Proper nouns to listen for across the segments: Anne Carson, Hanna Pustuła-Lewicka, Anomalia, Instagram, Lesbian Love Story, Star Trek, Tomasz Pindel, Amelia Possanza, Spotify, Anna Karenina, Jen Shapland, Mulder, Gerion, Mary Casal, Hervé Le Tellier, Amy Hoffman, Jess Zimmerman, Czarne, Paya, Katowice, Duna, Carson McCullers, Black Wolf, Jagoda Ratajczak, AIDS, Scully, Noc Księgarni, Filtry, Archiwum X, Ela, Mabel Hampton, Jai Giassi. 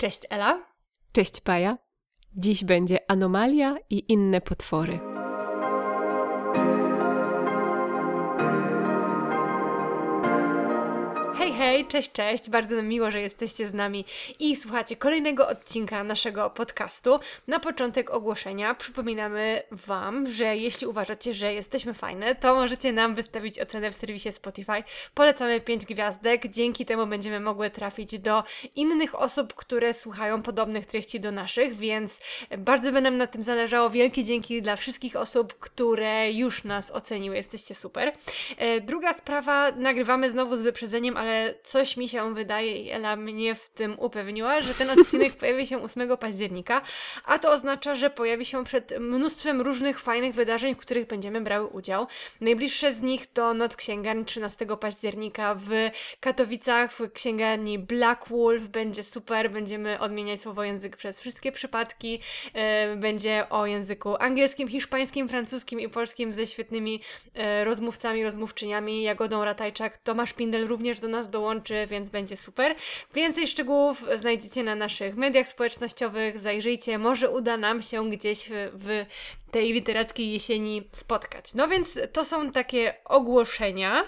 Cześć Ela. Cześć Paya. Dziś będzie Anomalia i inne potwory. Hej, hej, cześć, cześć. Bardzo nam miło, że jesteście z nami i słuchacie kolejnego odcinka naszego podcastu. Na początek ogłoszenia przypominamy Wam, że jeśli uważacie, że jesteśmy fajne, to możecie nam wystawić ocenę w serwisie Spotify. Polecamy 5 gwiazdek. Dzięki temu będziemy mogły trafić do innych osób, które słuchają podobnych treści do naszych, więc bardzo by nam na tym zależało. Wielkie dzięki dla wszystkich osób, które już nas oceniły. Jesteście super. Druga sprawa, nagrywamy znowu z wyprzedzeniem, ale coś mi się wydaje i Ela mnie w tym upewniła, że ten odcinek pojawi się 8 października, a to oznacza, że pojawi się przed mnóstwem różnych fajnych wydarzeń, w których będziemy brały udział. Najbliższe z nich to Noc Księgarni 13 października w Katowicach, w księgarni Black Wolf. Będzie super, będziemy odmieniać słowo język przez wszystkie przypadki. Będzie o języku angielskim, hiszpańskim, francuskim i polskim ze świetnymi rozmówcami, rozmówczyniami. Jagodą Ratajczak, Tomasz Pindel również do nas dołączy, więc będzie super. Więcej szczegółów znajdziecie na naszych mediach społecznościowych, zajrzyjcie, może uda nam się gdzieś w tej literackiej jesieni spotkać. No więc to są takie ogłoszenia,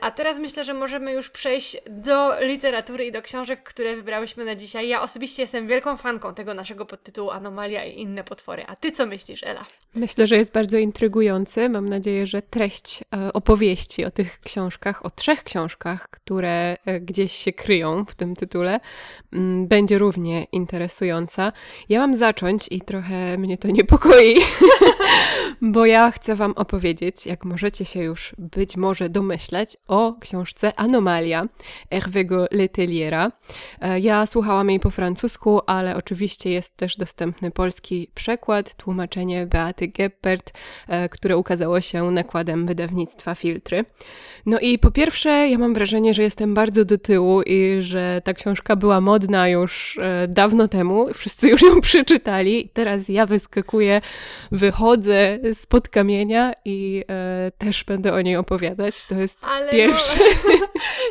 a teraz myślę, że możemy już przejść do literatury i do książek, które wybrałyśmy na dzisiaj. Ja osobiście jestem wielką fanką tego naszego podtytułu Anomalia i inne potwory. A Ty co myślisz, Ela? Myślę, że jest bardzo intrygujący. Mam nadzieję, że treść opowieści o tych książkach, o 3 książkach, które gdzieś się kryją w tym tytule, będzie równie interesująca. Ja mam zacząć i trochę mnie to niepokoi, bo ja chcę Wam opowiedzieć, jak możecie się już być może domyśleć, o książce Anomalia Hervé'ego Le Telliera. Ja słuchałam jej po francusku, ale oczywiście jest też dostępny polski przekład, tłumaczenie Beaty Geppert, które ukazało się nakładem wydawnictwa Filtry. No i po pierwsze, ja mam wrażenie, że jestem bardzo do tyłu i że ta książka była modna już dawno temu. Wszyscy już ją przeczytali. Teraz ja wyskakuję, wychodzę spod kamienia i też będę o niej opowiadać. To jest pierwsze. No,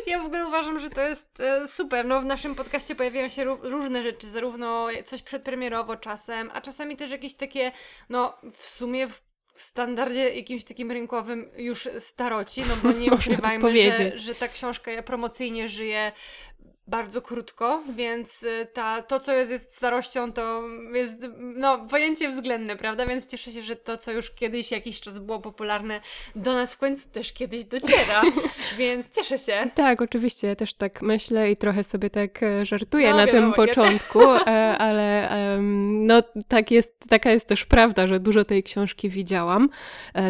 ja w ogóle uważam, że to jest super. No, w naszym podcaście pojawiają się różne rzeczy, zarówno coś przedpremierowo czasem, a czasami też jakieś takie, no w sumie w standardzie jakimś takim rynkowym już staroci, no bo nie ukrywajmy, że ta książka promocyjnie żyje bardzo krótko, więc to, co jest starością, to jest pojęcie względne, prawda? Więc cieszę się, że to, co już kiedyś jakiś czas było popularne, do nas w końcu też kiedyś dociera, więc cieszę się. Tak, oczywiście, ja też tak myślę i trochę sobie tak żartuję na tym początku, ale taka jest też prawda, że dużo tej książki widziałam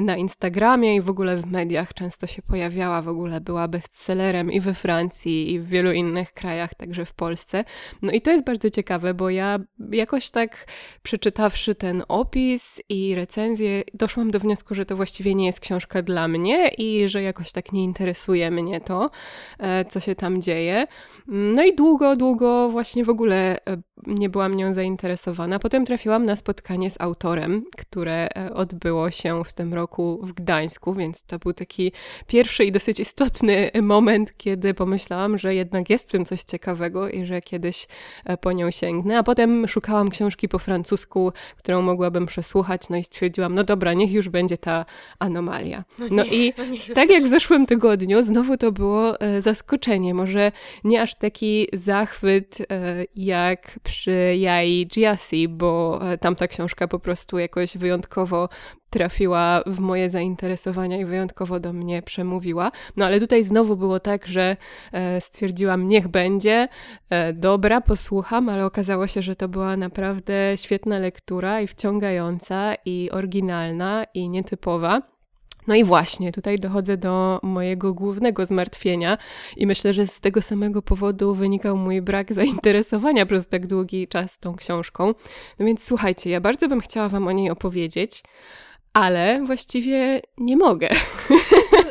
na Instagramie i w ogóle w mediach często się pojawiała, w ogóle była bestsellerem i we Francji i w wielu innych krajach, także w Polsce. No i to jest bardzo ciekawe, bo ja jakoś tak przeczytawszy ten opis i recenzję, doszłam do wniosku, że to właściwie nie jest książka dla mnie i że jakoś tak nie interesuje mnie to, co się tam dzieje. No i długo właśnie w ogóle nie byłam nią zainteresowana. Potem trafiłam na spotkanie z autorem, które odbyło się w tym roku w Gdańsku, więc to był taki pierwszy i dosyć istotny moment, kiedy pomyślałam, że jednak jest w tym coś ciekawego i że kiedyś po nią sięgnę. A potem szukałam książki po francusku, którą mogłabym przesłuchać, no i stwierdziłam, no dobra, niech już będzie ta Anomalia. Tak jak w zeszłym tygodniu, znowu to było zaskoczenie. Może nie aż taki zachwyt jak przy Jai Giassi, bo tamta książka po prostu jakoś wyjątkowo trafiła w moje zainteresowania i wyjątkowo do mnie przemówiła. No ale tutaj znowu było tak, że stwierdziłam, niech będzie, dobra, posłucham, ale okazało się, że to była naprawdę świetna lektura i wciągająca i oryginalna i nietypowa. No i właśnie, tutaj dochodzę do mojego głównego zmartwienia i myślę, że z tego samego powodu wynikał mój brak zainteresowania przez tak długi czas tą książką. No więc słuchajcie, ja bardzo bym chciała Wam o niej opowiedzieć, ale właściwie nie mogę.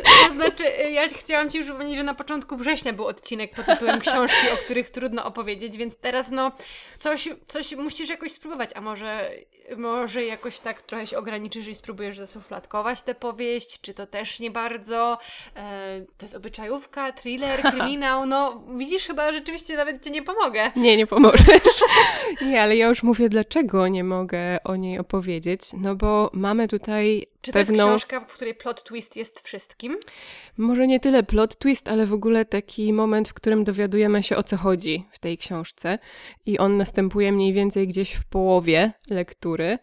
To znaczy, ja chciałam Ci już przypomnieć, że na początku września był odcinek pod tytułem Książki, o których trudno opowiedzieć, więc teraz no coś musisz jakoś spróbować, a może jakoś tak trochę się ograniczysz i spróbujesz zaszufladkować tę powieść, czy to też nie bardzo, to jest obyczajówka, thriller, kryminał, no widzisz, chyba rzeczywiście nawet Ci nie pomogę. Nie pomożesz. Nie, ale ja już mówię, dlaczego nie mogę o niej opowiedzieć, no bo mamy tutaj Czy to jest książka, w której plot twist jest wszystkim? Może nie tyle plot twist, ale w ogóle taki moment, w którym dowiadujemy się, o co chodzi w tej książce. I on następuje mniej więcej gdzieś w połowie lektury.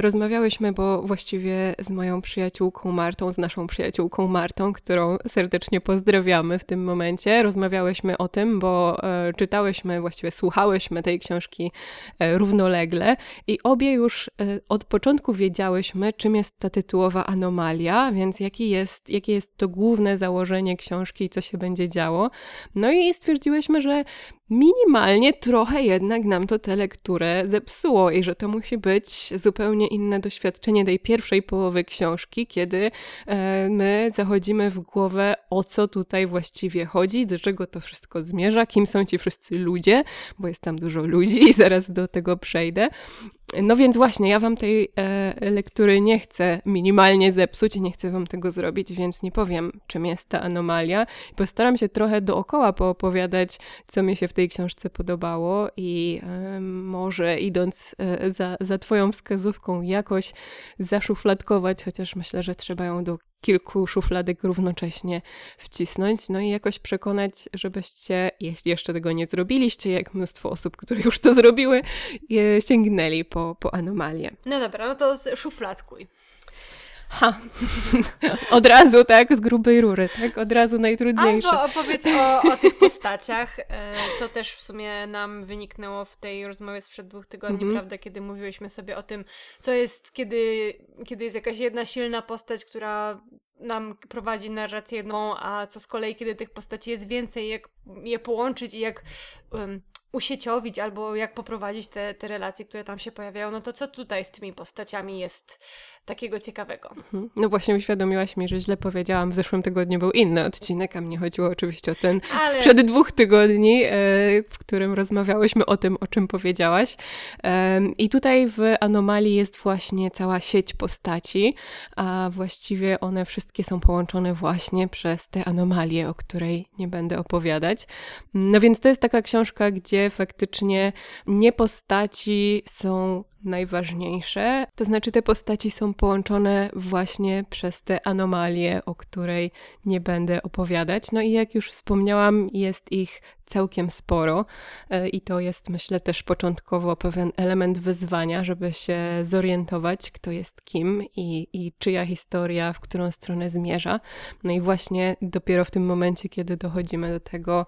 Rozmawiałyśmy, bo właściwie z moją przyjaciółką Martą, z naszą przyjaciółką Martą, którą serdecznie pozdrawiamy w tym momencie. Rozmawiałyśmy o tym, bo czytałyśmy, właściwie słuchałyśmy tej książki równolegle. I obie już od początku wiedziałyśmy, czym jest ta tytułowa Anomalia, więc jakie jest to główne założenie książki i co się będzie działo. No i stwierdziłyśmy, że minimalnie trochę jednak nam to tę lekturę zepsuło i że to musi być zupełnie inne doświadczenie tej pierwszej połowy książki, kiedy my zachodzimy w głowę, o co tutaj właściwie chodzi, do czego to wszystko zmierza, kim są ci wszyscy ludzie, bo jest tam dużo ludzi i zaraz do tego przejdę. No więc właśnie, ja wam tej lektury nie chcę minimalnie zepsuć, nie chcę wam tego zrobić, więc nie powiem, czym jest ta anomalia. Postaram się trochę dookoła poopowiadać, co mi się w tej książce podobało i może idąc za twoją wskazówką jakoś zaszufladkować, chociaż myślę, że trzeba ją do kilku szufladek równocześnie wcisnąć, no i jakoś przekonać, żebyście, jeśli jeszcze tego nie zrobiliście, jak mnóstwo osób, które już to zrobiły, sięgnęli po anomalię. No dobra, no to szufladkuj. Ha! Od razu, tak? Z grubej rury, tak? Od razu najtrudniejsze. Albo opowiedz o tych postaciach. To też w sumie nam wyniknęło w tej rozmowie sprzed 2 tygodni, prawda? Kiedy mówiłyśmy sobie o tym, co jest, kiedy jest jakaś jedna silna postać, która nam prowadzi narrację jedną, a co z kolei, kiedy tych postaci jest więcej, jak je połączyć i jak usieciowić, albo jak poprowadzić te relacje, które tam się pojawiają, no to co tutaj z tymi postaciami jest takiego ciekawego? No właśnie uświadomiłaś mi, że źle powiedziałam, w zeszłym tygodniu był inny odcinek, a mnie chodziło oczywiście o ten sprzed 2 tygodni, w którym rozmawiałyśmy o tym, o czym powiedziałaś. I tutaj w Anomalii jest właśnie cała sieć postaci, a właściwie one wszystkie są połączone właśnie przez te anomalie, o której nie będę opowiadać. No więc to jest taka książka, gdzie faktycznie nie postaci są najważniejsze, to znaczy te postaci są połączone właśnie przez te anomalie, o której nie będę opowiadać. No i jak już wspomniałam, jest ich całkiem sporo i to jest, myślę, też początkowo pewien element wyzwania, żeby się zorientować, kto jest kim i czyja historia, w którą stronę zmierza. No i właśnie dopiero w tym momencie, kiedy dochodzimy do tego,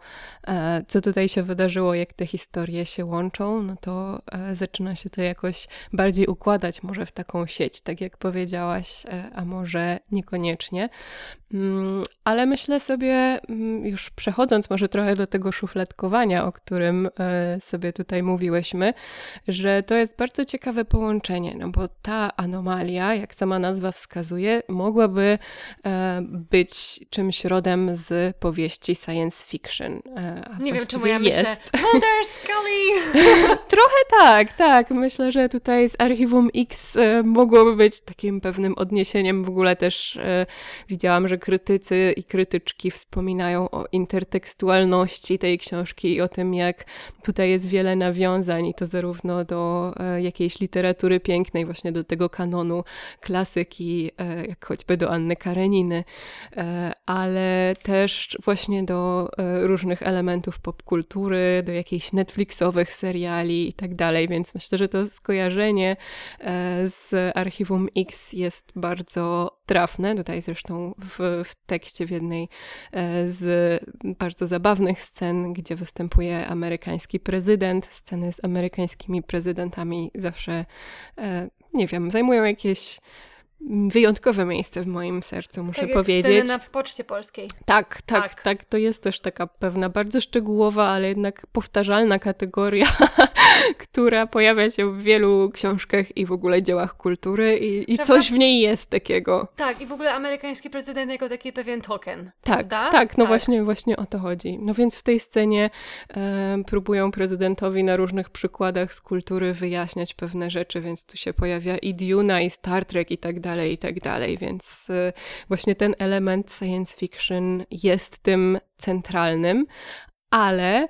co tutaj się wydarzyło, jak te historie się łączą, no to zaczyna się to jakoś bardziej układać, może w taką sieć, tak jak powiedziałaś, a może niekoniecznie. Ale myślę sobie, już przechodząc może trochę do tego szufladkowania, o którym sobie tutaj mówiłyśmy, że to jest bardzo ciekawe połączenie, no bo ta anomalia, jak sama nazwa wskazuje, mogłaby być czymś rodem z powieści science fiction. Nie wiem, czemu ja myślę, Mulder, Scully! Trochę tak. Myślę, że tutaj z Archiwum X mogłoby być takim pewnym odniesieniem. W ogóle też widziałam, że krytycy i krytyczki wspominają o intertekstualności tej książki i o tym, jak tutaj jest wiele nawiązań i to zarówno do jakiejś literatury pięknej, właśnie do tego kanonu klasyki, jak choćby do Anny Kareniny, ale też właśnie do różnych elementów popkultury, do jakichś netflixowych seriali i tak dalej, więc myślę, że to skojarzenie z Archiwum X jest bardzo trafne. Tutaj zresztą w tekście w jednej z bardzo zabawnych scen, gdzie występuje amerykański prezydent, sceny z amerykańskimi prezydentami zawsze, nie wiem, zajmują jakieś wyjątkowe miejsce w moim sercu, muszę powiedzieć. Tak, sceny na Poczcie Polskiej. Tak, to jest też taka pewna bardzo szczegółowa, ale jednak powtarzalna kategoria która pojawia się w wielu książkach i w ogóle dziełach kultury i coś w niej jest takiego. Tak, i w ogóle amerykański prezydent jako taki pewien token. Tak, tak, no tak. Właśnie o to chodzi. No więc w tej scenie próbują prezydentowi na różnych przykładach z kultury wyjaśniać pewne rzeczy, więc tu się pojawia i Duna, i Star Trek, i tak dalej, więc właśnie ten element science fiction jest tym centralnym, ale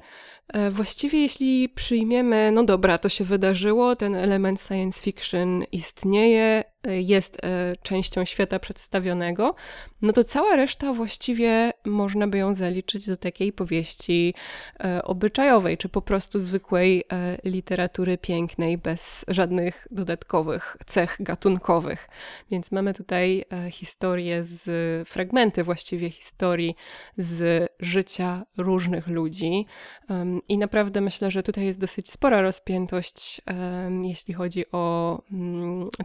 właściwie jeśli przyjmiemy, no dobra, to się wydarzyło, ten element science fiction istnieje, jest częścią świata przedstawionego, no to cała reszta właściwie można by ją zaliczyć do takiej powieści obyczajowej, czy po prostu zwykłej literatury pięknej, bez żadnych dodatkowych cech gatunkowych. Więc mamy tutaj historię fragmenty właściwie historii z życia różnych ludzi. I naprawdę myślę, że tutaj jest dosyć spora rozpiętość, jeśli chodzi o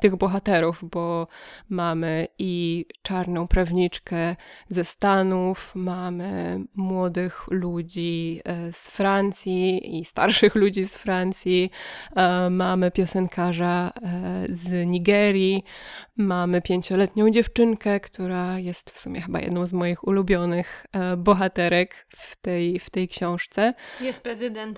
tych bohaterów, bo mamy i czarną prawniczkę ze Stanów, mamy młodych ludzi z Francji i starszych ludzi z Francji, mamy piosenkarza z Nigerii, mamy 5-letnią dziewczynkę, która jest w sumie chyba jedną z moich ulubionych bohaterek w tej książce.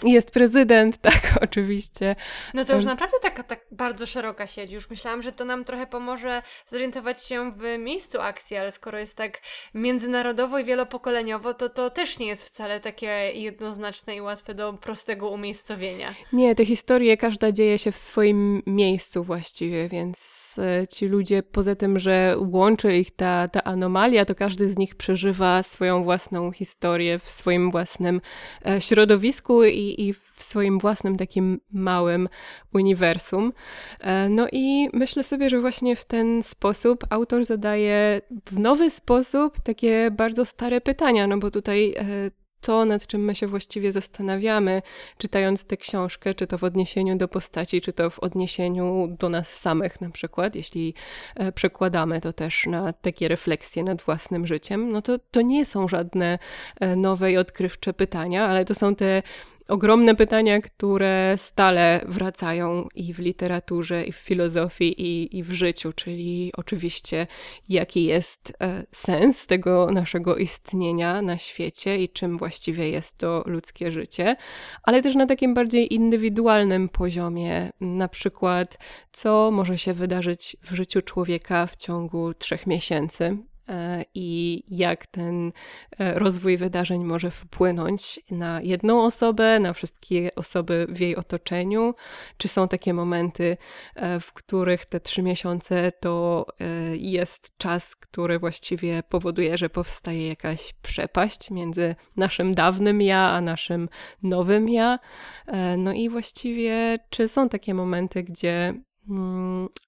Jest prezydent, tak, oczywiście. No to już naprawdę taka tak bardzo szeroka sieć. Już myślałam, że to nam trochę pomoże zorientować się w miejscu akcji, ale skoro jest tak międzynarodowo i wielopokoleniowo, to też nie jest wcale takie jednoznaczne i łatwe do prostego umiejscowienia. Nie, te historie, każda dzieje się w swoim miejscu właściwie, więc ci ludzie, poza tym, że łączy ich ta anomalia, to każdy z nich przeżywa swoją własną historię w swoim własnym środowisku i w swoim własnym takim małym uniwersum. No i myślę sobie, że właśnie w ten sposób autor zadaje w nowy sposób takie bardzo stare pytania, no bo tutaj to, nad czym my się właściwie zastanawiamy, czytając tę książkę, czy to w odniesieniu do postaci, czy to w odniesieniu do nas samych na przykład, jeśli przekładamy to też na takie refleksje nad własnym życiem, no to nie są żadne nowe i odkrywcze pytania, ale to są te ogromne pytania, które stale wracają i w literaturze, i w filozofii, i w życiu, czyli oczywiście jaki jest sens tego naszego istnienia na świecie i czym właściwie jest to ludzkie życie, ale też na takim bardziej indywidualnym poziomie, na przykład co może się wydarzyć w życiu człowieka w ciągu 3 miesięcy. I jak ten rozwój wydarzeń może wpłynąć na jedną osobę, na wszystkie osoby w jej otoczeniu. Czy są takie momenty, w których te 3 miesiące to jest czas, który właściwie powoduje, że powstaje jakaś przepaść między naszym dawnym ja, a naszym nowym ja. No i właściwie czy są takie momenty, gdzie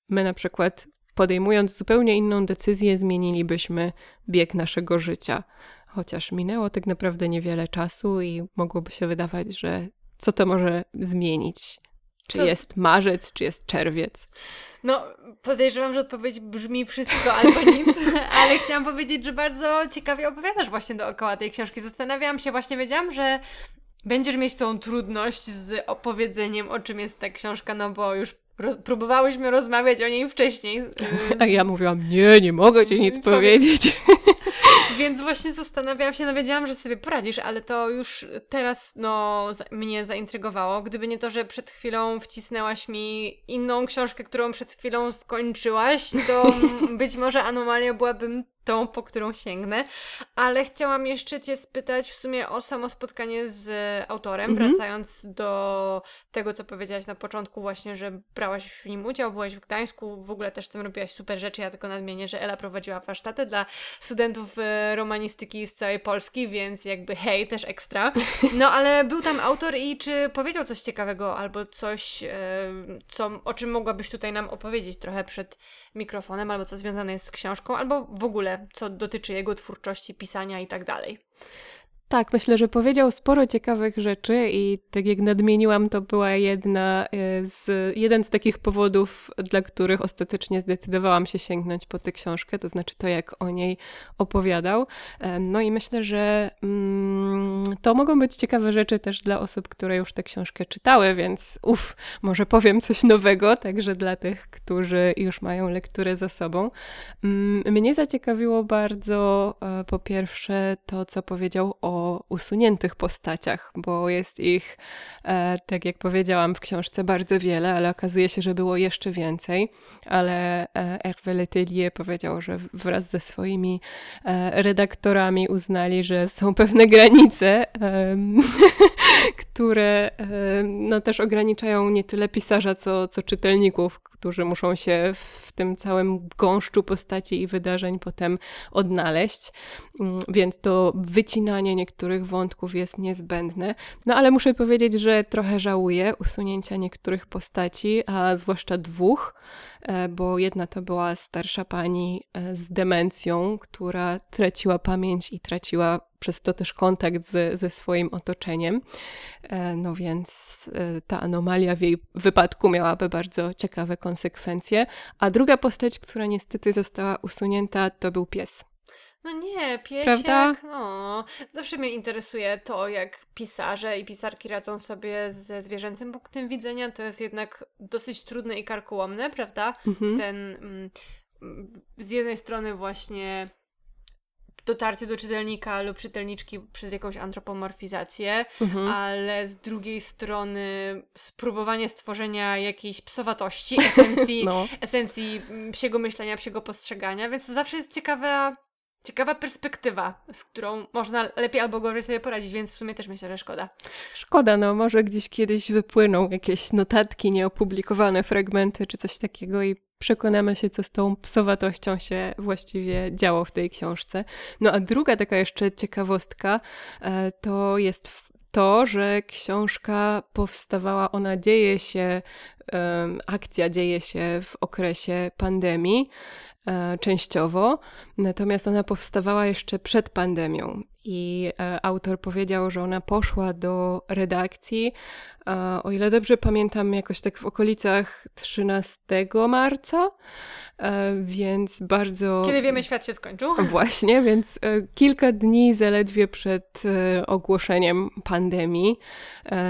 my na przykład podejmując zupełnie inną decyzję, zmienilibyśmy bieg naszego życia. Chociaż minęło tak naprawdę niewiele czasu i mogłoby się wydawać, że co to może zmienić? Czy jest marzec, czy jest czerwiec? No, podejrzewam, że odpowiedź brzmi wszystko albo nic, ale chciałam powiedzieć, że bardzo ciekawie opowiadasz właśnie dookoła tej książki. Zastanawiałam się, właśnie wiedziałam, że będziesz mieć tą trudność z opowiedzeniem, o czym jest ta książka, no bo już próbowałyśmy rozmawiać o niej wcześniej. A ja mówiłam, nie mogę ci nic powiedzieć. Więc właśnie zastanawiałam się, no wiedziałam, że sobie poradzisz, ale to już teraz mnie zaintrygowało. Gdyby nie to, że przed chwilą wcisnęłaś mi inną książkę, którą przed chwilą skończyłaś, to być może Anomalia byłabym tą, po którą sięgnę. Ale chciałam jeszcze Cię spytać w sumie o samo spotkanie z autorem, wracając do tego, co powiedziałaś na początku właśnie, że brałaś w nim udział, byłaś w Gdańsku, w ogóle też z tym robiłaś super rzeczy. Ja tylko nadmienię, że Ela prowadziła warsztaty dla studentów romanistyki z całej Polski, więc jakby hej, też ekstra. No ale był tam autor i czy powiedział coś ciekawego albo coś, o czym mogłabyś tutaj nam opowiedzieć trochę przed mikrofonem, albo co związane jest z książką, albo w ogóle co dotyczy jego twórczości, pisania i tak dalej. Tak, myślę, że powiedział sporo ciekawych rzeczy i tak jak nadmieniłam, to była jeden z takich powodów, dla których ostatecznie zdecydowałam się sięgnąć po tę książkę, to znaczy to, jak o niej opowiadał. No i myślę, że to mogą być ciekawe rzeczy też dla osób, które już tę książkę czytały, więc może powiem coś nowego, także dla tych, którzy już mają lekturę za sobą. Mnie zaciekawiło bardzo po pierwsze to, co powiedział o usuniętych postaciach, bo jest ich, tak jak powiedziałam, w książce bardzo wiele, ale okazuje się, że było jeszcze więcej, ale Hervé Le Tellier powiedział, że wraz ze swoimi redaktorami uznali, że są pewne granice, które no, też ograniczają nie tyle pisarza, co czytelników, którzy muszą się w tym całym gąszczu postaci i wydarzeń potem odnaleźć, więc to wycinanie niektórych wątków jest niezbędne. No ale muszę powiedzieć, że trochę żałuję usunięcia niektórych postaci, a zwłaszcza dwóch, bo jedna to była starsza pani z demencją, która traciła pamięć i traciła przez to też kontakt ze swoim otoczeniem. No więc ta anomalia w jej wypadku miałaby bardzo ciekawe konsekwencje. A druga postać, która niestety została usunięta, to był pies. No nie, piesiek, no. Zawsze mnie interesuje to, jak pisarze i pisarki radzą sobie ze zwierzęcym punktem widzenia. To jest jednak dosyć trudne i karkołomne, prawda? Mhm. Z jednej strony właśnie dotarcie do czytelnika lub czytelniczki przez jakąś antropomorfizację, ale z drugiej strony spróbowanie stworzenia jakiejś psowatości, esencji psiego myślenia, psiego postrzegania, więc to zawsze jest ciekawa perspektywa, z którą można lepiej albo gorzej sobie poradzić, więc w sumie też myślę, że szkoda. Szkoda, no może gdzieś kiedyś wypłyną jakieś notatki, nieopublikowane fragmenty czy coś takiego i przekonamy się, co z tą psowatością się właściwie działo w tej książce. No a druga taka jeszcze ciekawostka to jest to, że książka powstawała, ona dzieje się, akcja dzieje się w okresie pandemii częściowo, natomiast ona powstawała jeszcze przed pandemią i autor powiedział, że ona poszła do redakcji, o ile dobrze pamiętam, jakoś tak w okolicach 13 marca, więc bardzo... Kiedy wiemy, świat się skończył. Właśnie, więc kilka dni zaledwie przed ogłoszeniem pandemii.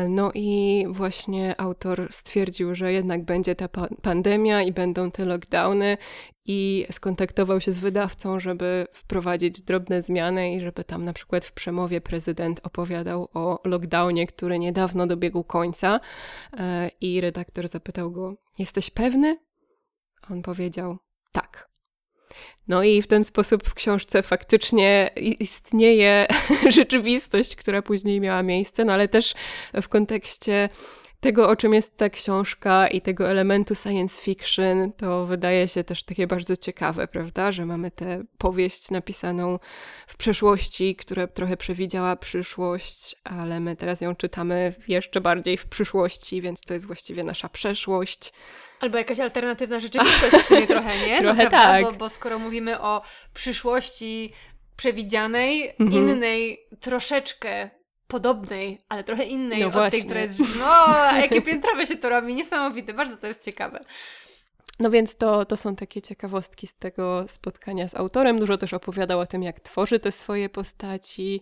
No i właśnie autor stwierdził, że jednak będzie ta pandemia i będą te lockdowny i skontaktował się z wydawcą, żeby wprowadzić drobne zmiany i żeby tam na przykład w przemowie prezydent opowiadał o lockdownie, który niedawno dobiegł końca i redaktor zapytał go, jesteś pewny? On powiedział, tak. No i w ten sposób w książce faktycznie istnieje rzeczywistość, która później miała miejsce, no ale też w kontekście tego, o czym jest ta książka i tego elementu science fiction, to wydaje się też takie bardzo ciekawe, prawda, że mamy tę powieść napisaną w przeszłości, która trochę przewidziała przyszłość, ale my teraz ją czytamy jeszcze bardziej w przyszłości, więc to jest właściwie nasza przeszłość. Albo jakaś alternatywna rzeczywistość w sumie trochę, nie? Trochę no, tak. Bo skoro mówimy o przyszłości przewidzianej, innej troszeczkę podobnej, ale trochę innej tej, która jest... Jakie piętrowe się to robi, niesamowite, bardzo to jest ciekawe. No więc to są takie ciekawostki z tego spotkania z autorem. Dużo też opowiadał o tym, jak tworzy te swoje postaci,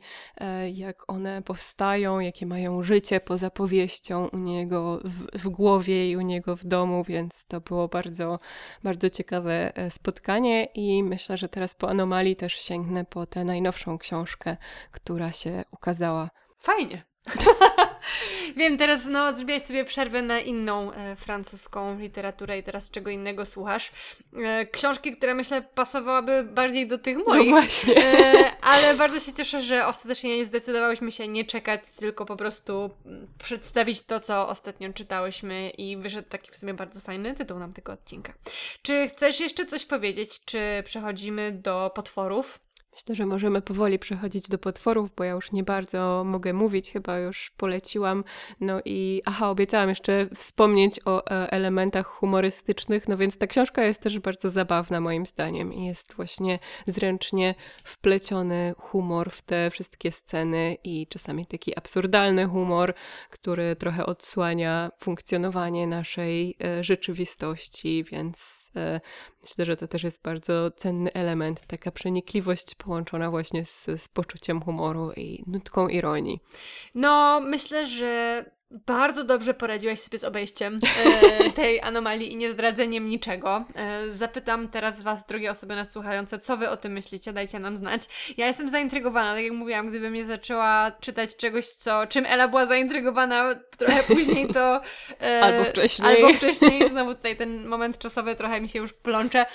jak one powstają, jakie mają życie poza powieścią u niego w głowie i u niego w domu, więc to było bardzo, bardzo ciekawe spotkanie i myślę, że teraz po Anomalii też sięgnę po tę najnowszą książkę, która się ukazała. Fajnie. Wiem, teraz zrobiłaś sobie przerwę na inną francuską literaturę i teraz czego innego słuchasz. Książki, które myślę pasowałaby bardziej do tych moich. No właśnie. Ale bardzo się cieszę, że ostatecznie zdecydowałyśmy się nie czekać, tylko po prostu przedstawić to, co ostatnio czytałyśmy i wyszedł taki w sumie bardzo fajny tytuł nam tego odcinka. Czy chcesz jeszcze coś powiedzieć? Czy przechodzimy do potworów? Myślę, że możemy powoli przechodzić do potworów, bo ja już nie bardzo mogę mówić, chyba już poleciłam. No i obiecałam jeszcze wspomnieć o elementach humorystycznych, no więc ta książka jest też bardzo zabawna moim zdaniem i jest właśnie zręcznie wpleciony humor w te wszystkie sceny i czasami taki absurdalny humor, który trochę odsłania funkcjonowanie naszej rzeczywistości, więc myślę, że to też jest bardzo cenny element, taka przenikliwość połączona właśnie z poczuciem humoru i nutką ironii. No, myślę, że bardzo dobrze poradziłaś sobie z obejściem tej anomalii i niezdradzeniem niczego. Zapytam teraz was, drogie osoby nas słuchające, co wy o tym myślicie, dajcie nam znać. Ja jestem zaintrygowana, tak jak mówiłam, gdybym nie zaczęła czytać czegoś, czym Ela była zaintrygowana trochę później, to... Albo wcześniej, znowu tutaj ten moment czasowy trochę mi się już plącze.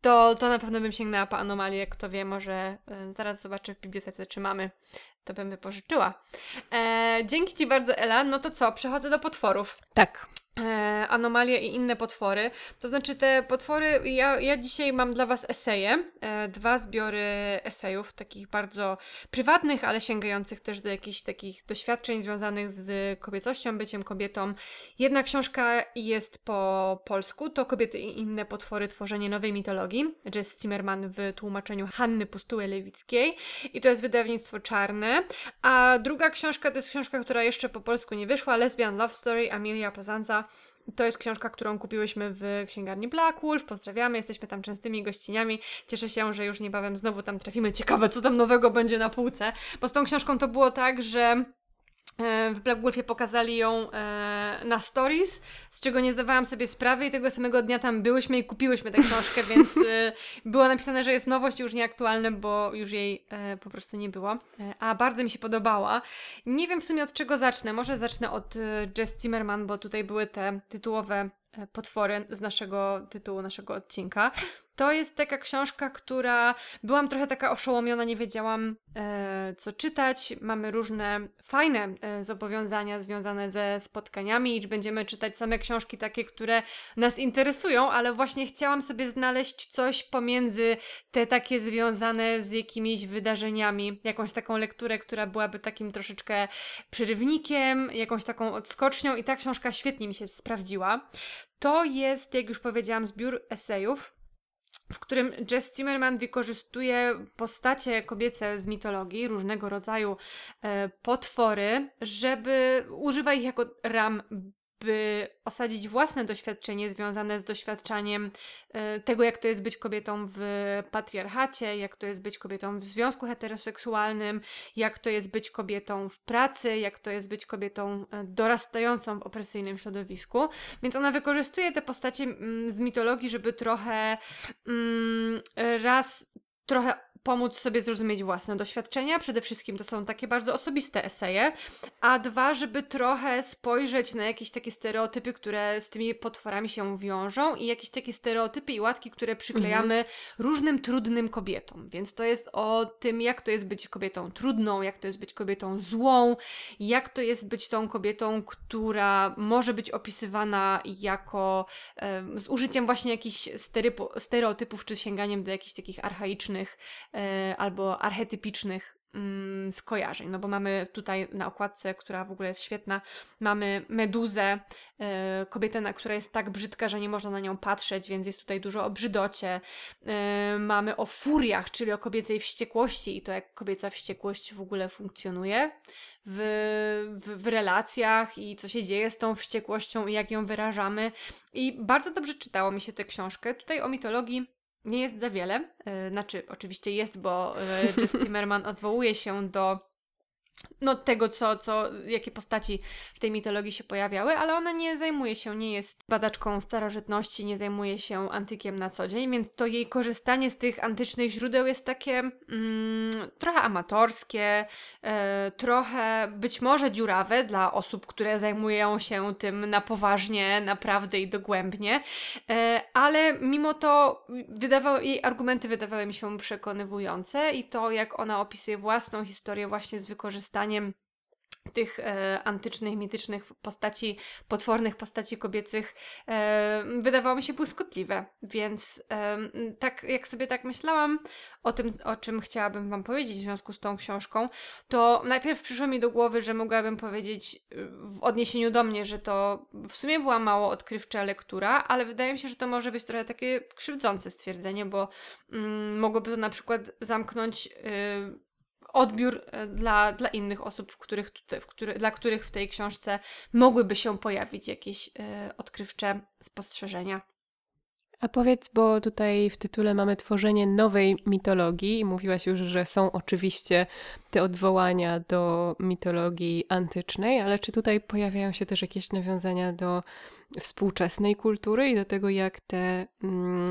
To na pewno bym sięgnęła po anomalię, kto wie, może zaraz zobaczę w bibliotece, czy mamy. To bym wypożyczyła. Dzięki ci bardzo, Ela. No to co, przechodzę do potworów. Tak. Anomalie i inne potwory. To znaczy te potwory, ja dzisiaj mam dla was eseje, dwa zbiory esejów, takich bardzo prywatnych, ale sięgających też do jakichś takich doświadczeń związanych z kobiecością, byciem kobietą. Jedna książka jest po polsku, to Kobiety i inne potwory, tworzenie nowej mitologii, Jess Zimmerman w tłumaczeniu Hanny Pustuły-Lewickiej i to jest wydawnictwo Czarne, a druga książka to jest książka, która jeszcze po polsku nie wyszła, Lesbian Love Story, Amelia Possanza. To jest książka, którą kupiłyśmy w księgarni Black Wolf, pozdrawiamy, jesteśmy tam częstymi gościniami, cieszę się, że już niebawem znowu tam trafimy, ciekawe co tam nowego będzie na półce, bo z tą książką to było tak, że w Black Wolfie pokazali ją na stories, z czego nie zdawałam sobie sprawy i tego samego dnia tam byłyśmy i kupiłyśmy tę książkę, więc było napisane, że jest nowość, już nieaktualne, bo już jej po prostu nie było. A bardzo mi się podobała. Nie wiem w sumie od czego zacznę. Może zacznę od Jess Zimmerman, bo tutaj były te tytułowe potwory z naszego tytułu, naszego odcinka. To jest taka książka, która... Byłam trochę taka oszołomiona, nie wiedziałam co czytać. Mamy różne fajne zobowiązania związane ze spotkaniami i będziemy czytać same książki takie, które nas interesują, ale właśnie chciałam sobie znaleźć coś pomiędzy te takie związane z jakimiś wydarzeniami. Jakąś taką lekturę, która byłaby takim troszeczkę przerywnikiem, jakąś taką odskocznią i ta książka świetnie mi się sprawdziła. To jest, jak już powiedziałam, zbiór esejów, w którym Jess Zimmerman wykorzystuje postacie kobiece z mitologii, różnego rodzaju potwory, żeby używa ich jako ram, by osadzić własne doświadczenie związane z doświadczaniem tego, jak to jest być kobietą w patriarchacie, jak to jest być kobietą w związku heteroseksualnym, jak to jest być kobietą w pracy, jak to jest być kobietą dorastającą w opresyjnym środowisku. Więc ona wykorzystuje te postacie z mitologii, żeby trochę pomóc sobie zrozumieć własne doświadczenia. Przede wszystkim to są takie bardzo osobiste eseje, a dwa, żeby trochę spojrzeć na jakieś takie stereotypy, które z tymi potworami się wiążą i jakieś takie stereotypy i łatki, które przyklejamy różnym trudnym kobietom. Więc to jest o tym, jak to jest być kobietą trudną, jak to jest być kobietą złą, jak to jest być tą kobietą, która może być opisywana jako z użyciem właśnie jakichś stereotypów, czy sięganiem do jakichś takich archaicznych albo archetypicznych skojarzeń, no bo mamy tutaj na okładce, która w ogóle jest świetna, mamy Meduzę, kobietę, która jest tak brzydka, że nie można na nią patrzeć, więc jest tutaj dużo o brzydocie, mamy o furiach, czyli o kobiecej wściekłości i to jak kobieca wściekłość w ogóle funkcjonuje w relacjach i co się dzieje z tą wściekłością i jak ją wyrażamy i bardzo dobrze czytało mi się tę książkę. Tutaj o mitologii nie jest za wiele, znaczy oczywiście jest, bo Jess Zimmerman odwołuje się do tego, jakie postaci w tej mitologii się pojawiały, ale ona nie zajmuje się, nie jest badaczką starożytności, nie zajmuje się antykiem na co dzień, więc to jej korzystanie z tych antycznych źródeł jest takie trochę amatorskie, trochę być może dziurawe dla osób, które zajmują się tym na poważnie, naprawdę i dogłębnie, ale mimo to jej argumenty wydawały mi się przekonywujące i to, jak ona opisuje własną historię właśnie z wykorzystaniem tych antycznych, mitycznych postaci, potwornych postaci kobiecych wydawało mi się błyskotliwe, więc tak jak sobie tak myślałam o tym, o czym chciałabym Wam powiedzieć w związku z tą książką, to najpierw przyszło mi do głowy, że mogłabym powiedzieć w odniesieniu do mnie, że to w sumie była mało odkrywcza lektura, ale wydaje mi się, że to może być trochę takie krzywdzące stwierdzenie, bo mogłoby to na przykład zamknąć odbiór dla innych osób, dla których w tej książce mogłyby się pojawić jakieś odkrywcze spostrzeżenia. A powiedz, bo tutaj w tytule mamy tworzenie nowej mitologii i mówiłaś już, że są oczywiście te odwołania do mitologii antycznej, ale czy tutaj pojawiają się też jakieś nawiązania do współczesnej kultury i do tego, jak te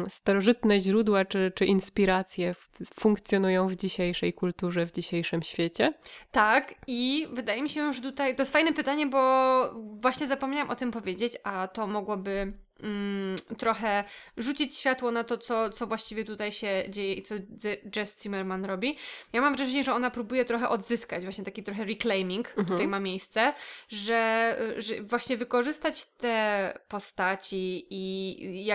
starożytne źródła czy inspiracje funkcjonują w dzisiejszej kulturze, w dzisiejszym świecie? Tak, i wydaje mi się, że tutaj to jest fajne pytanie, bo właśnie zapomniałam o tym powiedzieć, a to mogłoby trochę rzucić światło na to, co właściwie tutaj się dzieje i co Jess Zimmerman robi. Ja mam wrażenie, że ona próbuje trochę odzyskać, właśnie taki trochę reclaiming tutaj ma miejsce, że właśnie wykorzystać te postaci i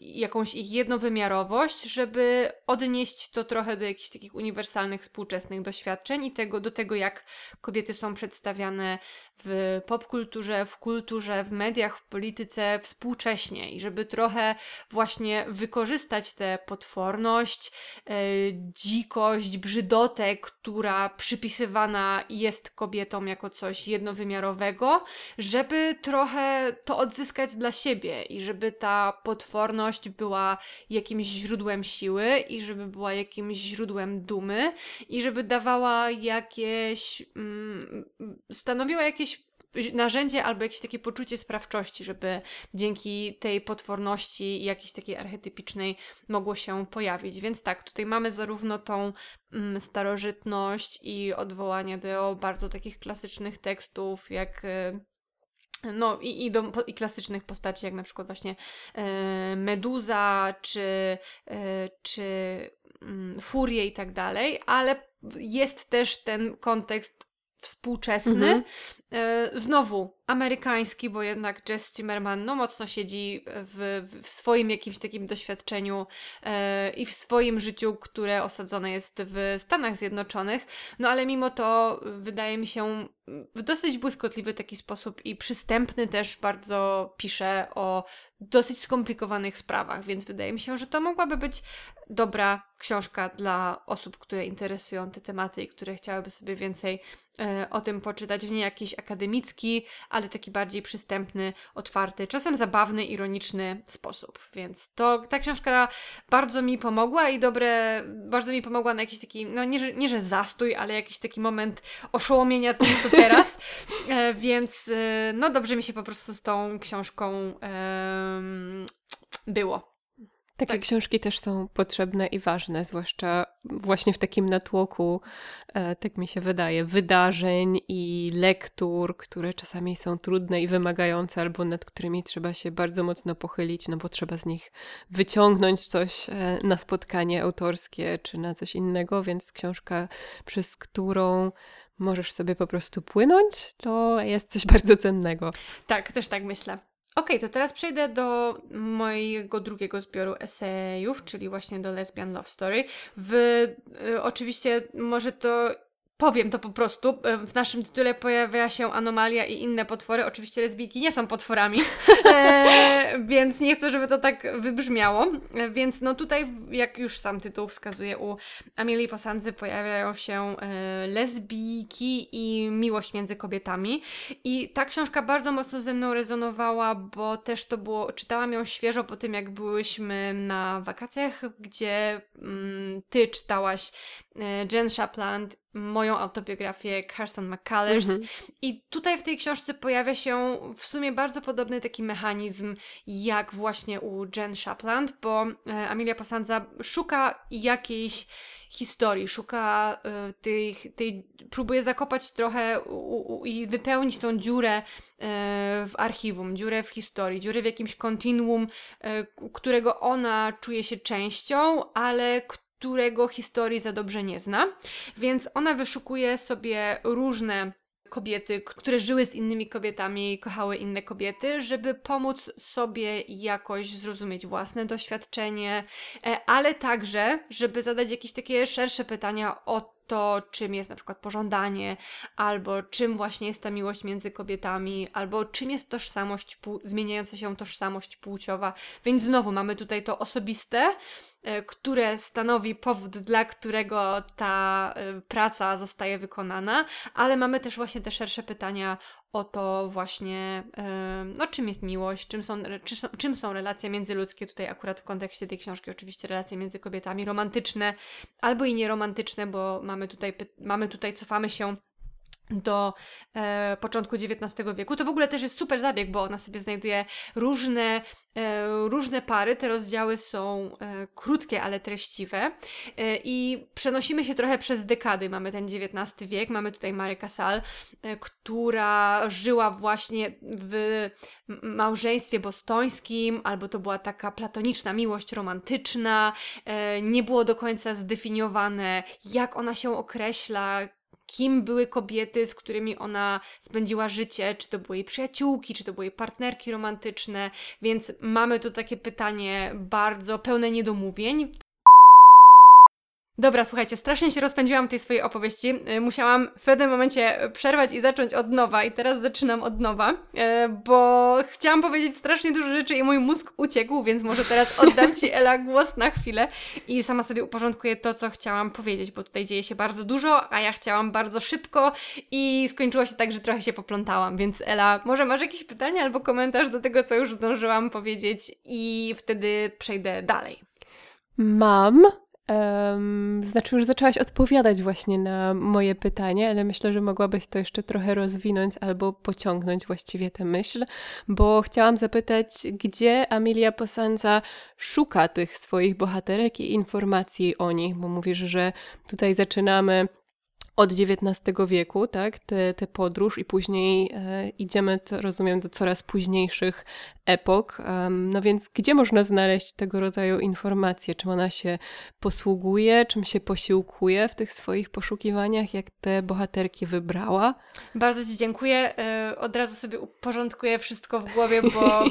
jakąś ich jednowymiarowość, żeby odnieść to trochę do jakichś takich uniwersalnych, współczesnych doświadczeń i do tego, jak kobiety są przedstawiane w popkulturze, w kulturze, w mediach, w polityce współcześnie. I żeby trochę właśnie wykorzystać tę potworność, dzikość, brzydotę, która przypisywana jest kobietom jako coś jednowymiarowego, żeby trochę to odzyskać dla siebie i żeby ta potworność była jakimś źródłem siły i żeby była jakimś źródłem dumy i żeby dawała jakieś... stanowiła jakieś narzędzie albo jakieś takie poczucie sprawczości, żeby dzięki tej potworności jakiejś takiej archetypicznej mogło się pojawić. Więc tak, tutaj mamy zarówno tą starożytność i odwołania do bardzo takich klasycznych tekstów, jak... No i klasycznych postaci, jak na przykład właśnie Meduza, czy Furie i tak dalej, ale jest też ten kontekst współczesny, znowu amerykański, bo jednak Jess Zimmerman mocno siedzi w swoim jakimś takim doświadczeniu i w swoim życiu, które osadzone jest w Stanach Zjednoczonych, no ale mimo to wydaje mi się w dosyć błyskotliwy taki sposób i przystępny też bardzo pisze o dosyć skomplikowanych sprawach, więc wydaje mi się, że to mogłaby być dobra książka dla osób, które interesują te tematy i które chciałyby sobie więcej o tym poczytać, w niej jakiś akademicki, ale taki bardziej przystępny, otwarty, czasem zabawny, ironiczny sposób, więc ta książka bardzo mi pomogła i bardzo mi pomogła na jakiś taki, no nie że zastój, ale jakiś taki moment oszołomienia tym, co teraz, więc no dobrze mi się po prostu z tą książką było. Takie książki też są potrzebne i ważne, zwłaszcza właśnie w takim natłoku, tak mi się wydaje, wydarzeń i lektur, które czasami są trudne i wymagające, albo nad którymi trzeba się bardzo mocno pochylić, no bo trzeba z nich wyciągnąć coś na spotkanie autorskie czy na coś innego, więc książka, przez którą możesz sobie po prostu płynąć, to jest coś bardzo cennego. Tak, też tak myślę. Okej, to teraz przejdę do mojego drugiego zbioru esejów, czyli właśnie do Lesbian Love Story. Oczywiście może to powiem to po prostu, w naszym tytule pojawia się anomalia i inne potwory. Oczywiście lesbijki nie są potworami, więc nie chcę, żeby to tak wybrzmiało. Więc no tutaj, jak już sam tytuł wskazuje, u Amelii Possanzy pojawiają się lesbijki i miłość między kobietami. I ta książka bardzo mocno ze mną rezonowała, bo też to było, czytałam ją świeżo po tym, jak byłyśmy na wakacjach, gdzie ty czytałaś Jen Shapland, moją autobiografię Carson McCullers i tutaj w tej książce pojawia się w sumie bardzo podobny taki mechanizm jak właśnie u Jen Shapland, bo Amelia Possanza szuka jakiejś historii, szuka próbuje zakopać trochę i wypełnić tą dziurę w archiwum, dziurę w historii, dziurę w jakimś kontinuum, którego ona czuje się częścią, ale którego historii za dobrze nie zna, więc ona wyszukuje sobie różne kobiety, które żyły z innymi kobietami, kochały inne kobiety, żeby pomóc sobie jakoś zrozumieć własne doświadczenie, ale także, żeby zadać jakieś takie szersze pytania o to, czym jest na przykład pożądanie, albo czym właśnie jest ta miłość między kobietami, albo czym jest tożsamość, zmieniająca się tożsamość płciowa. Więc znowu mamy tutaj to osobiste, które stanowi powód, dla którego ta praca zostaje wykonana, ale mamy też właśnie te szersze pytania o to właśnie, no czym jest miłość, czym są relacje międzyludzkie, tutaj akurat w kontekście tej książki oczywiście relacje między kobietami, romantyczne albo i nieromantyczne, bo mamy tutaj cofamy się do początku XIX wieku. To w ogóle też jest super zabieg, bo ona sobie znajduje różne pary, te rozdziały są krótkie, ale treściwe i przenosimy się trochę przez dekady. Mamy ten XIX wiek, mamy tutaj Mary Casal, która żyła właśnie w małżeństwie bostońskim, albo to była taka platoniczna miłość romantyczna, nie było do końca zdefiniowane, jak ona się określa, kim były kobiety, z którymi ona spędziła życie, czy to były jej przyjaciółki, czy to były jej partnerki romantyczne, więc mamy tu takie pytanie bardzo pełne niedomówień. Dobra, słuchajcie, strasznie się rozpędziłam w tej swojej opowieści. Musiałam w pewnym momencie przerwać i zacząć od nowa i teraz zaczynam od nowa, bo chciałam powiedzieć strasznie dużo rzeczy i mój mózg uciekł, więc może teraz oddam Ci, Ela, głos na chwilę i sama sobie uporządkuję to, co chciałam powiedzieć, bo tutaj dzieje się bardzo dużo, a ja chciałam bardzo szybko i skończyło się tak, że trochę się poplątałam, więc Ela, może masz jakieś pytania albo komentarz do tego, co już zdążyłam powiedzieć i wtedy przejdę dalej. Mam... Znaczy już zaczęłaś odpowiadać właśnie na moje pytanie, ale myślę, że mogłabyś to jeszcze trochę rozwinąć albo pociągnąć właściwie tę myśl, bo chciałam zapytać, gdzie Amelia Possanza szuka tych swoich bohaterek i informacji o nich, bo mówisz, że tutaj zaczynamy od XIX wieku, tak, tę podróż i później idziemy, rozumiem, do coraz późniejszych epok. No więc gdzie można znaleźć tego rodzaju informacje? Czym ona się posługuje? Czym się posiłkuje w tych swoich poszukiwaniach? Jak te bohaterki wybrała? Bardzo Ci dziękuję. Od razu sobie uporządkuję wszystko w głowie,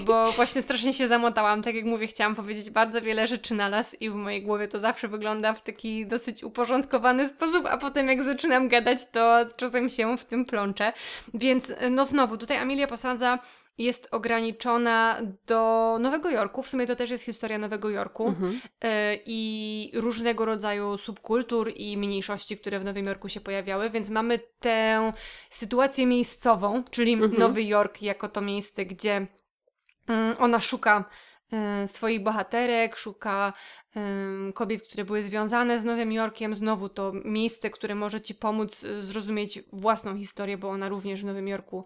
bo właśnie strasznie się zamotałam. Tak jak mówię, chciałam powiedzieć bardzo wiele rzeczy na raz i w mojej głowie to zawsze wygląda w taki dosyć uporządkowany sposób, a potem jak zaczynam gadać, to czasem się w tym plączę. Więc no znowu, tutaj Amelia Possanza jest ograniczona do Nowego Jorku. W sumie to też jest historia Nowego Jorku i różnego rodzaju subkultur i mniejszości, które w Nowym Jorku się pojawiały, więc mamy tę sytuację miejscową, czyli Nowy Jork jako to miejsce, gdzie ona szuka swoich bohaterek, szuka kobiet, które były związane z Nowym Jorkiem. Znowu to miejsce, które może Ci pomóc zrozumieć własną historię, bo ona również w Nowym Jorku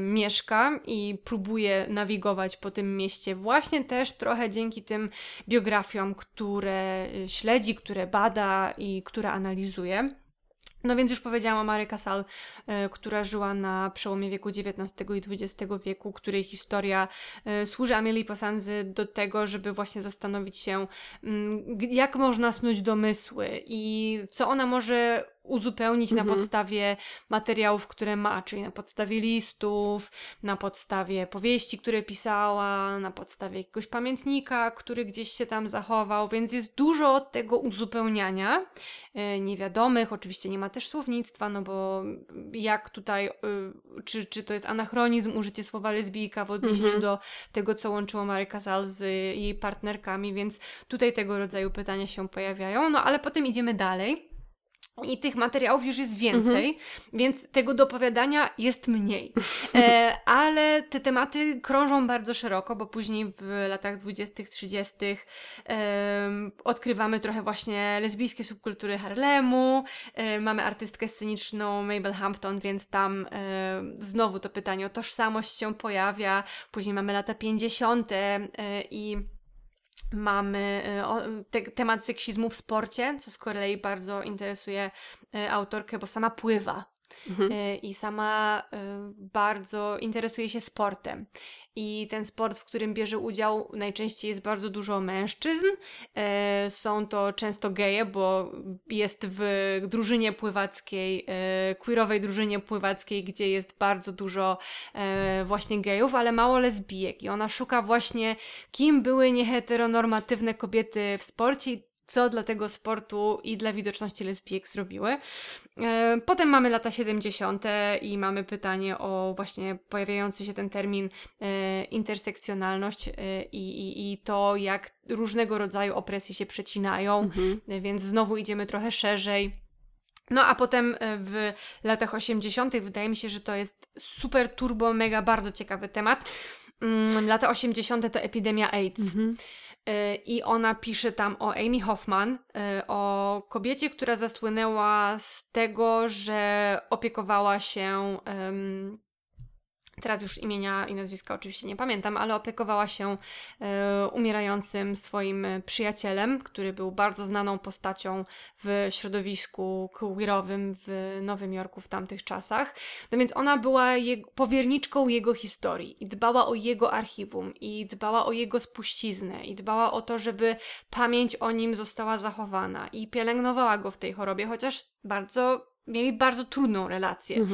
mieszka i próbuje nawigować po tym mieście właśnie też trochę dzięki tym biografiom, które śledzi, które bada i które analizuje. No więc już powiedziałam o Mary Casal, która żyła na przełomie wieku XIX i XX wieku, której historia służy Amelii Possanzy do tego, żeby właśnie zastanowić się, jak można snuć domysły i co ona może uzupełnić na podstawie materiałów, które ma, czyli na podstawie listów, na podstawie powieści, które pisała, na podstawie jakiegoś pamiętnika, który gdzieś się tam zachował, więc jest dużo tego uzupełniania niewiadomych, oczywiście nie ma też słownictwa, no bo jak tutaj, czy to jest anachronizm, użycie słowa lesbijka w odniesieniu do tego, co łączyło Mary Casal z jej partnerkami, więc tutaj tego rodzaju pytania się pojawiają, no ale potem idziemy dalej. I tych materiałów już jest więcej, więc tego dopowiadania jest mniej. Ale te tematy krążą bardzo szeroko, bo później w latach 20., 30. Odkrywamy trochę właśnie lesbijskie subkultury Harlemu, mamy artystkę sceniczną Mabel Hampton, więc tam znowu to pytanie o tożsamość się pojawia. Później mamy lata 50. I... mamy temat seksizmu w sporcie, co z kolei bardzo interesuje autorkę, bo sama pływa. i sama bardzo interesuje się sportem. I ten sport, w którym bierze udział, najczęściej jest bardzo dużo mężczyzn. Są to często geje, bo jest w drużynie pływackiej, queerowej drużynie pływackiej, gdzie jest bardzo dużo właśnie gejów, ale mało lesbijek. I ona szuka właśnie, kim były nieheteronormatywne kobiety w sporcie i co dla tego sportu i dla widoczności lesbijek zrobiły. Potem mamy lata 70. i mamy pytanie o właśnie pojawiający się ten termin intersekcjonalność i to, jak różnego rodzaju opresje się przecinają, więc znowu idziemy trochę szerzej. No a potem w latach 80. wydaje mi się, że to jest super turbo, mega, bardzo ciekawy temat. Lata 80. to epidemia AIDS. I ona pisze tam o Amy Hoffman, o kobiecie, która zasłynęła z tego, że opiekowała się, teraz już imienia i nazwiska oczywiście nie pamiętam, ale opiekowała się umierającym swoim przyjacielem, który był bardzo znaną postacią w środowisku queerowym w Nowym Jorku w tamtych czasach. No więc ona była powierniczką jego historii i dbała o jego archiwum i dbała o jego spuściznę i dbała o to, żeby pamięć o nim została zachowana i pielęgnowała go w tej chorobie, chociaż mieli bardzo trudną relację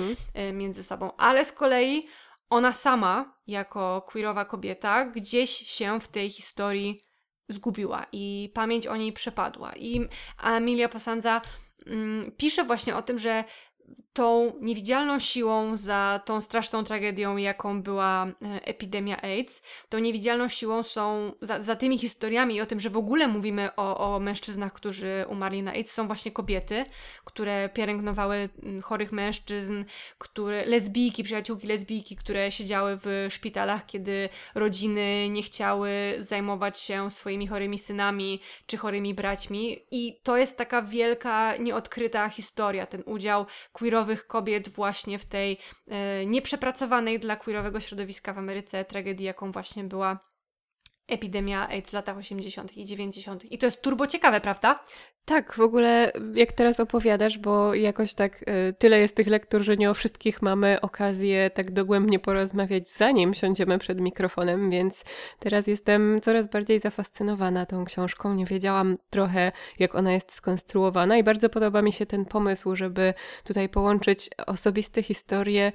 między sobą, ale z kolei ona sama, jako queerowa kobieta, gdzieś się w tej historii zgubiła i pamięć o niej przepadła. I Amelia Possanza pisze właśnie o tym, że tą niewidzialną siłą za tą straszną tragedią, jaką była epidemia AIDS, tą niewidzialną siłą są, za tymi historiami i o tym, że w ogóle mówimy o mężczyznach, którzy umarli na AIDS, są właśnie kobiety, które pielęgnowały chorych mężczyzn, lesbijki, przyjaciółki lesbijki, które siedziały w szpitalach, kiedy rodziny nie chciały zajmować się swoimi chorymi synami czy chorymi braćmi. I to jest taka wielka, nieodkryta historia, ten udział queerowych kobiet właśnie w tej nieprzepracowanej dla queerowego środowiska w Ameryce tragedii, jaką właśnie była epidemia AIDS w latach 80. i 90. I to jest turbo ciekawe, prawda? Tak, w ogóle jak teraz opowiadasz, bo jakoś tak tyle jest tych lektur, że nie o wszystkich mamy okazję tak dogłębnie porozmawiać, zanim siądziemy przed mikrofonem, więc teraz jestem coraz bardziej zafascynowana tą książką. Nie wiedziałam trochę, jak ona jest skonstruowana i bardzo podoba mi się ten pomysł, żeby tutaj połączyć osobiste historie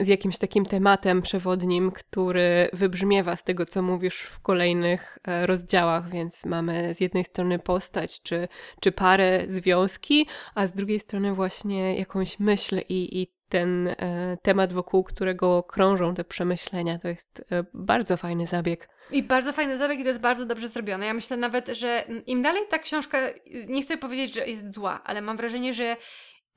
z jakimś takim tematem przewodnim, który wybrzmiewa z tego, co mówisz w kolejnych rozdziałach, więc mamy z jednej strony postać, czy parę, związki, a z drugiej strony właśnie jakąś myśl i ten temat, wokół którego krążą te przemyślenia. To jest bardzo fajny zabieg. I bardzo fajny zabieg i to jest bardzo dobrze zrobione. Ja myślę nawet, że im dalej ta książka, nie chcę powiedzieć, że jest zła, ale mam wrażenie, że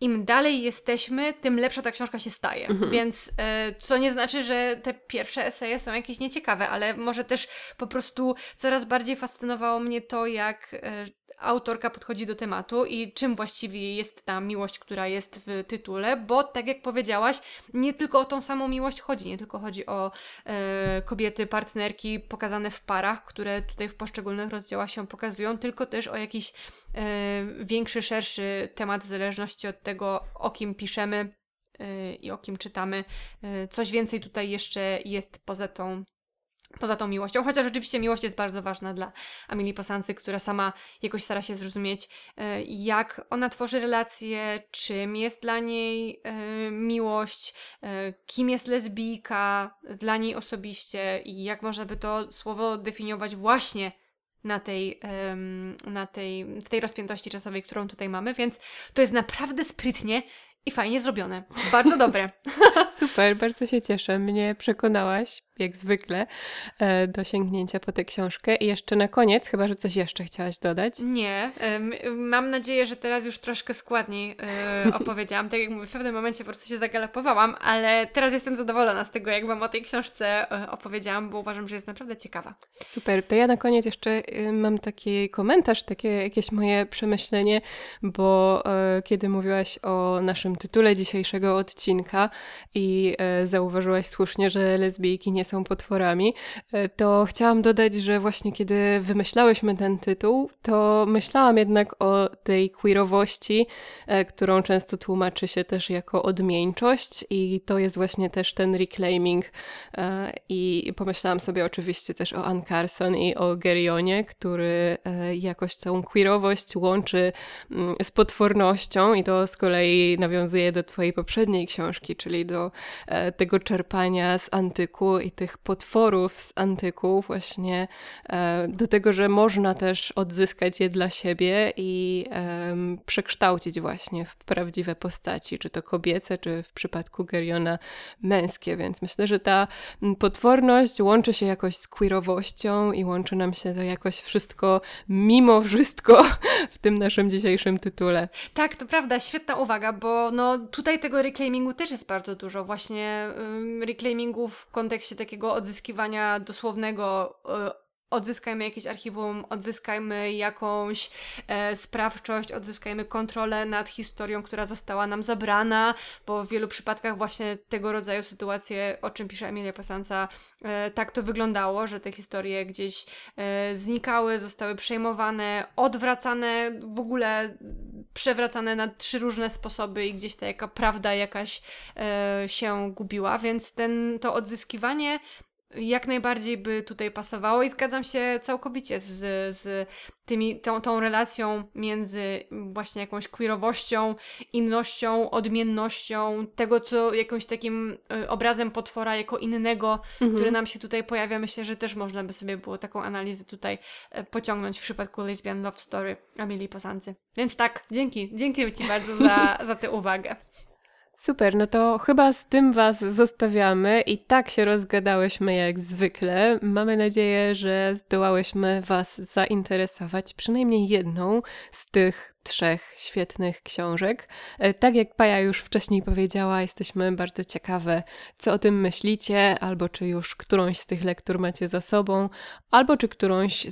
im dalej jesteśmy, tym lepsza ta książka się staje. Więc co nie znaczy, że te pierwsze eseje są jakieś nieciekawe, ale może też po prostu coraz bardziej fascynowało mnie to, jak autorka podchodzi do tematu i czym właściwie jest ta miłość, która jest w tytule, bo tak jak powiedziałaś, nie tylko o tą samą miłość chodzi, nie tylko chodzi o kobiety, partnerki pokazane w parach, które tutaj w poszczególnych rozdziałach się pokazują, tylko też o jakiś większy, szerszy temat w zależności od tego, o kim piszemy i o kim czytamy. Coś więcej tutaj jeszcze jest poza tą miłością, chociaż oczywiście miłość jest bardzo ważna dla Amelii Possanzy, która sama jakoś stara się zrozumieć, jak ona tworzy relacje, czym jest dla niej miłość, kim jest lesbijka dla niej osobiście i jak można by to słowo definiować właśnie w tej rozpiętości czasowej, którą tutaj mamy, więc to jest naprawdę sprytnie i fajnie zrobione. Bardzo dobre. Super, bardzo się cieszę. Mnie przekonałaś, jak zwykle, do sięgnięcia po tę książkę. I jeszcze na koniec, chyba że coś jeszcze chciałaś dodać? Nie. Mam nadzieję, że teraz już troszkę składniej opowiedziałam. Tak jak mówię, w pewnym momencie po prostu się zagalopowałam, ale teraz jestem zadowolona z tego, jak Wam o tej książce opowiedziałam, bo uważam, że jest naprawdę ciekawa. Super. To ja na koniec jeszcze mam taki komentarz, takie jakieś moje przemyślenie, bo kiedy mówiłaś o naszym tytule dzisiejszego odcinka i zauważyłaś słusznie, że lesbijki nie nie są potworami, to chciałam dodać, że właśnie kiedy wymyślałyśmy ten tytuł, to myślałam jednak o tej queerowości, którą często tłumaczy się też jako odmieńczość, i to jest właśnie też ten reclaiming. I pomyślałam sobie oczywiście też o Anne Carson i o Gerionie, który jakoś tą queerowość łączy z potwornością, i to z kolei nawiązuje do twojej poprzedniej książki, czyli do tego czerpania z antyku i tych potworów z antyku, właśnie do tego, że można też odzyskać je dla siebie i przekształcić właśnie w prawdziwe postaci, czy to kobiece, czy w przypadku Geriona męskie, więc myślę, że ta potworność łączy się jakoś z queerowością i łączy nam się to jakoś wszystko, mimo wszystko, w tym naszym dzisiejszym tytule. Tak, to prawda, świetna uwaga, bo no, tutaj tego reclaimingu też jest bardzo dużo, właśnie reclaimingu w kontekście takiego odzyskiwania dosłownego, odzyskajmy jakieś archiwum, odzyskajmy jakąś sprawczość, odzyskajmy kontrolę nad historią, która została nam zabrana, bo w wielu przypadkach właśnie tego rodzaju sytuacje, o czym pisze Amelia Possanza, tak to wyglądało, że te historie gdzieś znikały, zostały przejmowane, odwracane, w ogóle przewracane na 3 różne sposoby i gdzieś ta prawda jakaś się gubiła, więc to odzyskiwanie jak najbardziej by tutaj pasowało i zgadzam się całkowicie z tą relacją między właśnie jakąś queerowością, innością, odmiennością, tego co jakimś takim obrazem potwora jako innego, który nam się tutaj pojawia. Myślę, że też można by sobie było taką analizę tutaj pociągnąć w przypadku Lesbian Love Story Amelii Possanzy. Więc tak, dzięki Ci bardzo za tę uwagę. Super, no to chyba z tym Was zostawiamy i tak się rozgadałyśmy jak zwykle. Mamy nadzieję, że zdołałyśmy Was zainteresować przynajmniej jedną z tych 3 świetnych książek. Tak jak Paja już wcześniej powiedziała, jesteśmy bardzo ciekawe, co o tym myślicie, albo czy już którąś z tych lektur macie za sobą, albo czy którąś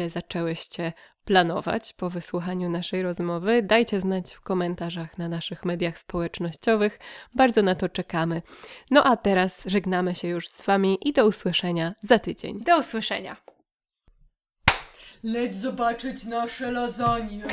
zaczęłyście planować po wysłuchaniu naszej rozmowy. Dajcie znać w komentarzach na naszych mediach społecznościowych. Bardzo na to czekamy. No a teraz żegnamy się już z Wami i do usłyszenia za tydzień. Do usłyszenia. Leć zobaczyć nasze lasagne.